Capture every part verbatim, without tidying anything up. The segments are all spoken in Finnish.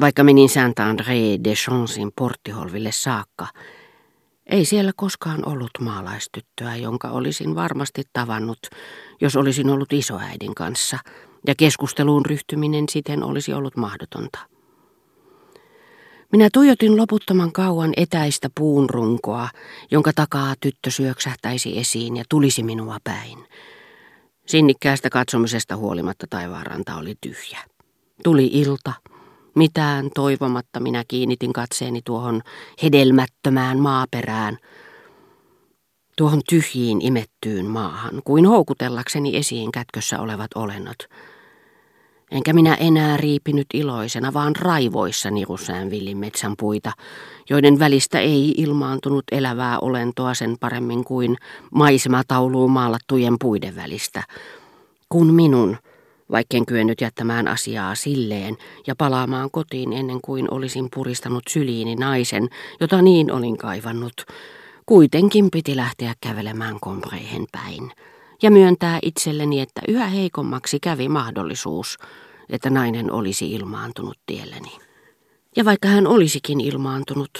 Vaikka menin Saint-André de Chansin porttiholville saakka, ei siellä koskaan ollut maalaistyttöä, jonka olisin varmasti tavannut, jos olisin ollut isoäidin kanssa, ja keskusteluun ryhtyminen siten olisi ollut mahdotonta. Minä tuijotin loputtoman kauan etäistä puun runkoa, jonka takaa tyttö syöksähtäisi esiin ja tulisi minua päin. Sinnikkäästä katsomisesta huolimatta taivaanranta oli tyhjä. Tuli ilta. Mitään toivomatta minä kiinnitin katseeni tuohon hedelmättömään maaperään, tuohon tyhjiin imettyyn maahan, kuin houkutellakseni esiin kätkössä olevat olennot. Enkä minä enää riipinyt iloisena, vaan raivoissani rusään villin metsän puita, joiden välistä ei ilmaantunut elävää olentoa sen paremmin kuin maisematauluun maalattujen puiden välistä, kun minun, vaikken kyennyt jättämään asiaa silleen ja palaamaan kotiin ennen kuin olisin puristanut syliini naisen, jota niin olin kaivannut, kuitenkin piti lähteä kävelemään Combrayhen päin ja myöntää itselleni, että yhä heikommaksi kävi mahdollisuus, että nainen olisi ilmaantunut tielleni. Ja vaikka hän olisikin ilmaantunut,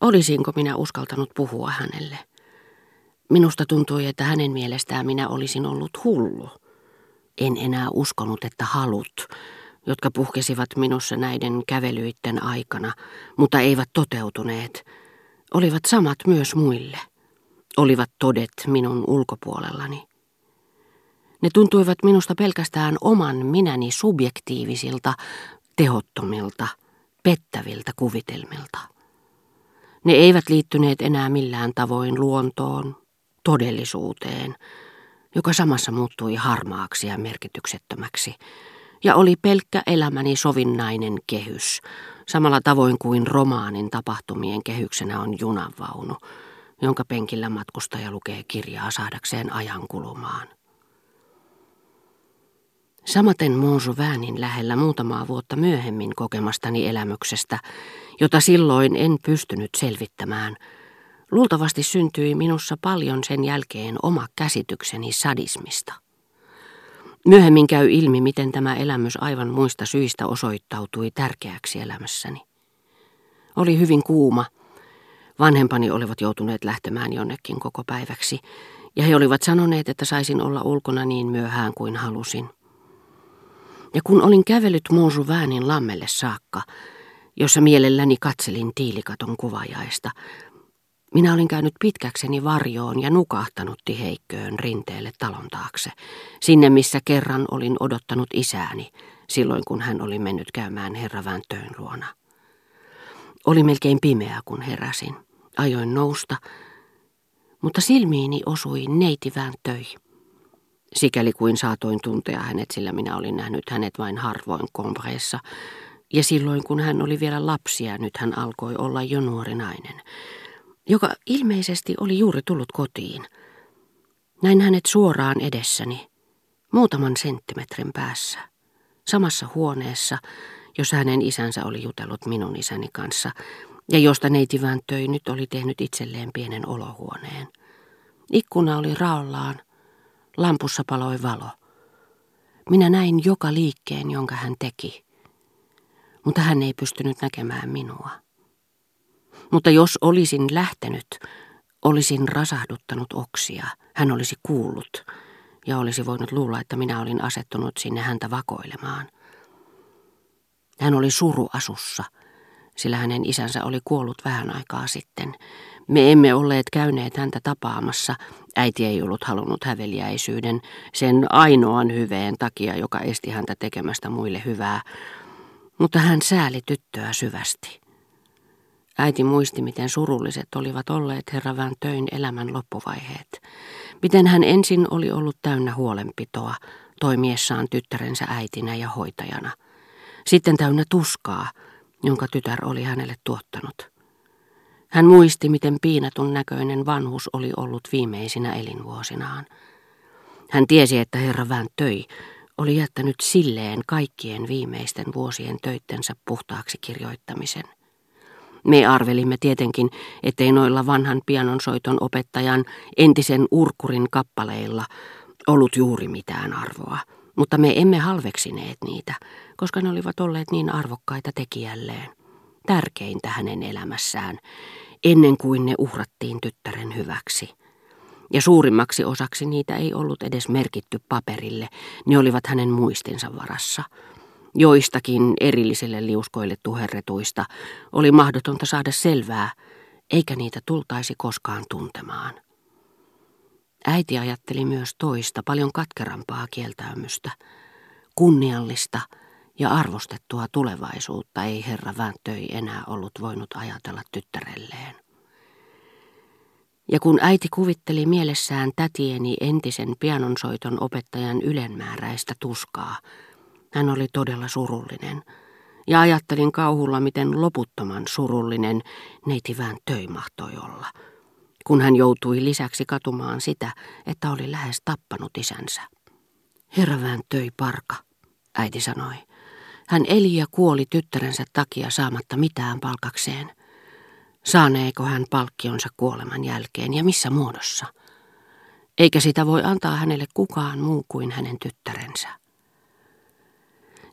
olisinko minä uskaltanut puhua hänelle? Minusta tuntui, että hänen mielestään minä olisin ollut hullu. En enää uskonut, että halut, jotka puhkesivat minussa näiden kävelyitten aikana, mutta eivät toteutuneet, olivat samat myös muille. Olivat todet minun ulkopuolellani. Ne tuntuivat minusta pelkästään oman minäni subjektiivisilta, tehottomilta, pettäviltä kuvitelmilta. Ne eivät liittyneet enää millään tavoin luontoon, todellisuuteen, joka samassa muuttui harmaaksi ja merkityksettömäksi, ja oli pelkkä elämäni sovinnainen kehys, samalla tavoin kuin romaanin tapahtumien kehyksenä on junanvaunu, jonka penkillä matkustaja lukee kirjaa saadakseen ajan kulumaan. Samaten Montjouvainin lähellä muutamaa vuotta myöhemmin kokemastani elämyksestä, jota silloin en pystynyt selvittämään, luultavasti syntyi minussa paljon sen jälkeen oma käsitykseni sadismista. Myöhemmin käy ilmi, miten tämä elämys aivan muista syistä osoittautui tärkeäksi elämässäni. Oli hyvin kuuma. Vanhempani olivat joutuneet lähtemään jonnekin koko päiväksi, ja he olivat sanoneet, että saisin olla ulkona niin myöhään kuin halusin. Ja kun olin kävellyt Montjouvainin lammelle saakka, jossa mielelläni katselin tiilikaton kuvajaista, minä olin käynyt pitkäkseni varjoon ja nukahtanut tiheikköön rinteelle talon taakse, sinne missä kerran olin odottanut isääni, silloin kun hän oli mennyt käymään herra Vinteulin luona. Oli melkein pimeää, kun heräsin. Ajoin nousta, mutta silmiini osui neiti Vinteuil. Sikäli kuin saatoin tuntea hänet, sillä minä olin nähnyt hänet vain harvoin Combrayssa, ja silloin kun hän oli vielä lapsi ja nyt hän alkoi olla jo nuori nainen, joka ilmeisesti oli juuri tullut kotiin. Näin hänet suoraan edessäni, muutaman senttimetrin päässä, samassa huoneessa, jossa hänen isänsä oli jutellut minun isäni kanssa, ja josta neiti Vinteuil nyt oli tehnyt itselleen pienen olohuoneen. Ikkuna oli raollaan, lampussa paloi valo. Minä näin joka liikkeen, jonka hän teki, mutta hän ei pystynyt näkemään minua. Mutta jos olisin lähtenyt, olisin rasahduttanut oksia, hän olisi kuullut ja olisi voinut luulla, että minä olin asettunut sinne häntä vakoilemaan. Hän oli suruasussa, sillä hänen isänsä oli kuollut vähän aikaa sitten. Me emme olleet käyneet häntä tapaamassa. Äiti ei ollut halunnut häveliäisyyden, sen ainoan hyveen takia, joka esti häntä tekemästä muille hyvää. Mutta hän sääli tyttöä syvästi. Äiti muisti, miten surulliset olivat olleet herra Vinteulin elämän loppuvaiheet. Miten hän ensin oli ollut täynnä huolenpitoa, toimiessaan tyttärensä äitinä ja hoitajana. Sitten täynnä tuskaa, jonka tytär oli hänelle tuottanut. Hän muisti, miten piinatun näköinen vanhus oli ollut viimeisinä elinvuosinaan. Hän tiesi, että herra Vinteuil oli jättänyt silleen kaikkien viimeisten vuosien töittensä puhtaaksi kirjoittamisen. Me arvelimme tietenkin, ettei noilla vanhan pianonsoiton opettajan entisen urkurin kappaleilla ollut juuri mitään arvoa, mutta me emme halveksineet niitä, koska ne olivat olleet niin arvokkaita tekijälleen, tärkeintä hänen elämässään, ennen kuin ne uhrattiin tyttären hyväksi. Ja suurimmaksi osaksi niitä ei ollut edes merkitty paperille, ne olivat hänen muistinsa varassa. Joistakin erillisille liuskoille tuherretuista oli mahdotonta saada selvää, eikä niitä tultaisi koskaan tuntemaan. Äiti ajatteli myös toista, paljon katkerampaa kieltäymystä, kunniallista ja arvostettua tulevaisuutta ei herra Vinteuil enää ollut voinut ajatella tyttärelleen. Ja kun äiti kuvitteli mielessään tätieni entisen pianonsoiton opettajan ylenmääräistä tuskaa, hän oli todella surullinen, ja ajattelin kauhulla, miten loputtoman surullinen neiti Vinteuil mahtoi olla, kun hän joutui lisäksi katumaan sitä, että oli lähes tappanut isänsä. Herra Vinteuil parka, äiti sanoi. Hän eli ja kuoli tyttärensä takia saamatta mitään palkakseen. Saaneeko hän palkkionsa kuoleman jälkeen ja missä muodossa? Eikä sitä voi antaa hänelle kukaan muu kuin hänen tyttärensä.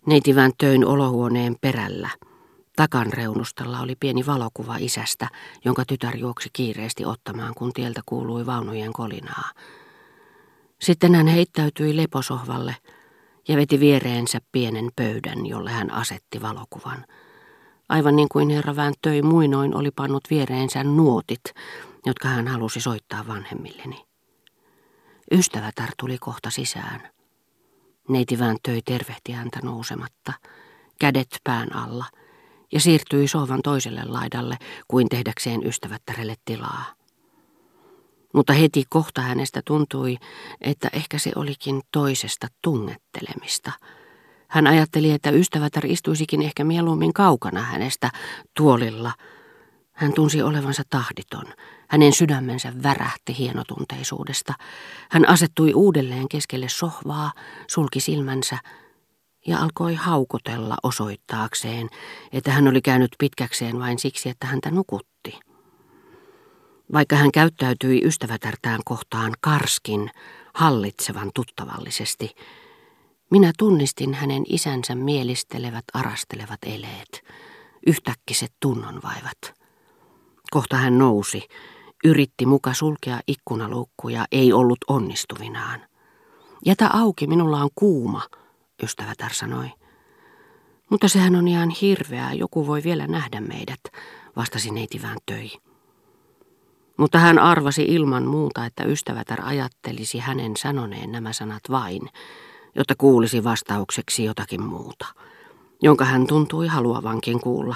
Neiti Vinteuilin olohuoneen perällä takanreunustalla oli pieni valokuva isästä, jonka tytär juoksi kiireesti ottamaan, kun tieltä kuului vaunujen kolinaa. Sitten hän heittäytyi leposohvalle ja veti viereensä pienen pöydän, jolle hän asetti valokuvan. Aivan niin kuin herra Vinteuil muinoin oli pannut viereensä nuotit, jotka hän halusi soittaa vanhemmilleni. Ystävätär tuli kohta sisään. Neiti Vinteuil tervehti häntä nousematta, kädet pään alla, ja siirtyi sohvan toiselle laidalle kuin tehdäkseen ystävättärelle tilaa. Mutta heti kohta hänestä tuntui, että ehkä se olikin toisesta tungettelemista. Hän ajatteli, että ystävätär istuisikin ehkä mieluummin kaukana hänestä tuolilla. Hän tunsi olevansa tahditon. Hänen sydämensä värähti hienotunteisuudesta. Hän asettui uudelleen keskelle sohvaa, sulki silmänsä ja alkoi haukotella osoittaakseen, että hän oli käynyt pitkäkseen vain siksi, että häntä nukutti. Vaikka hän käyttäytyi ystävätärtään kohtaan karskin, hallitsevan tuttavallisesti, minä tunnistin hänen isänsä mielistelevät, arastelevat eleet, yhtäkkiset tunnonvaivat. Kohta hän nousi, yritti muka sulkea ikkunaluukkuja, ei ollut onnistuvinaan. Jätä auki, minulla on kuuma, ystävätär sanoi. Mutta sehän on ihan hirveää, joku voi vielä nähdä meidät, vastasi neiti Vinteuil. Mutta hän arvasi ilman muuta, että ystävätär ajattelisi hänen sanoneen nämä sanat vain, jotta kuulisi vastaukseksi jotakin muuta, jonka hän tuntui haluavankin kuulla,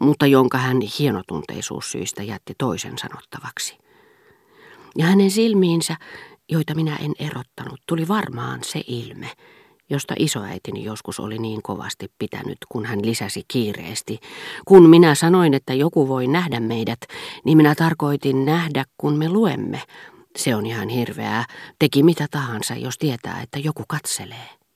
mutta jonka hän hienotunteisuussyistä jätti toisen sanottavaksi. Ja hänen silmiinsä, joita minä en erottanut, tuli varmaan se ilme, josta isoäitini joskus oli niin kovasti pitänyt, kun hän lisäsi kiireesti. Kun minä sanoin, että joku voi nähdä meidät, niin minä tarkoitin nähdä, kun me luemme. Se on ihan hirveää. Teki mitä tahansa, jos tietää, että joku katselee.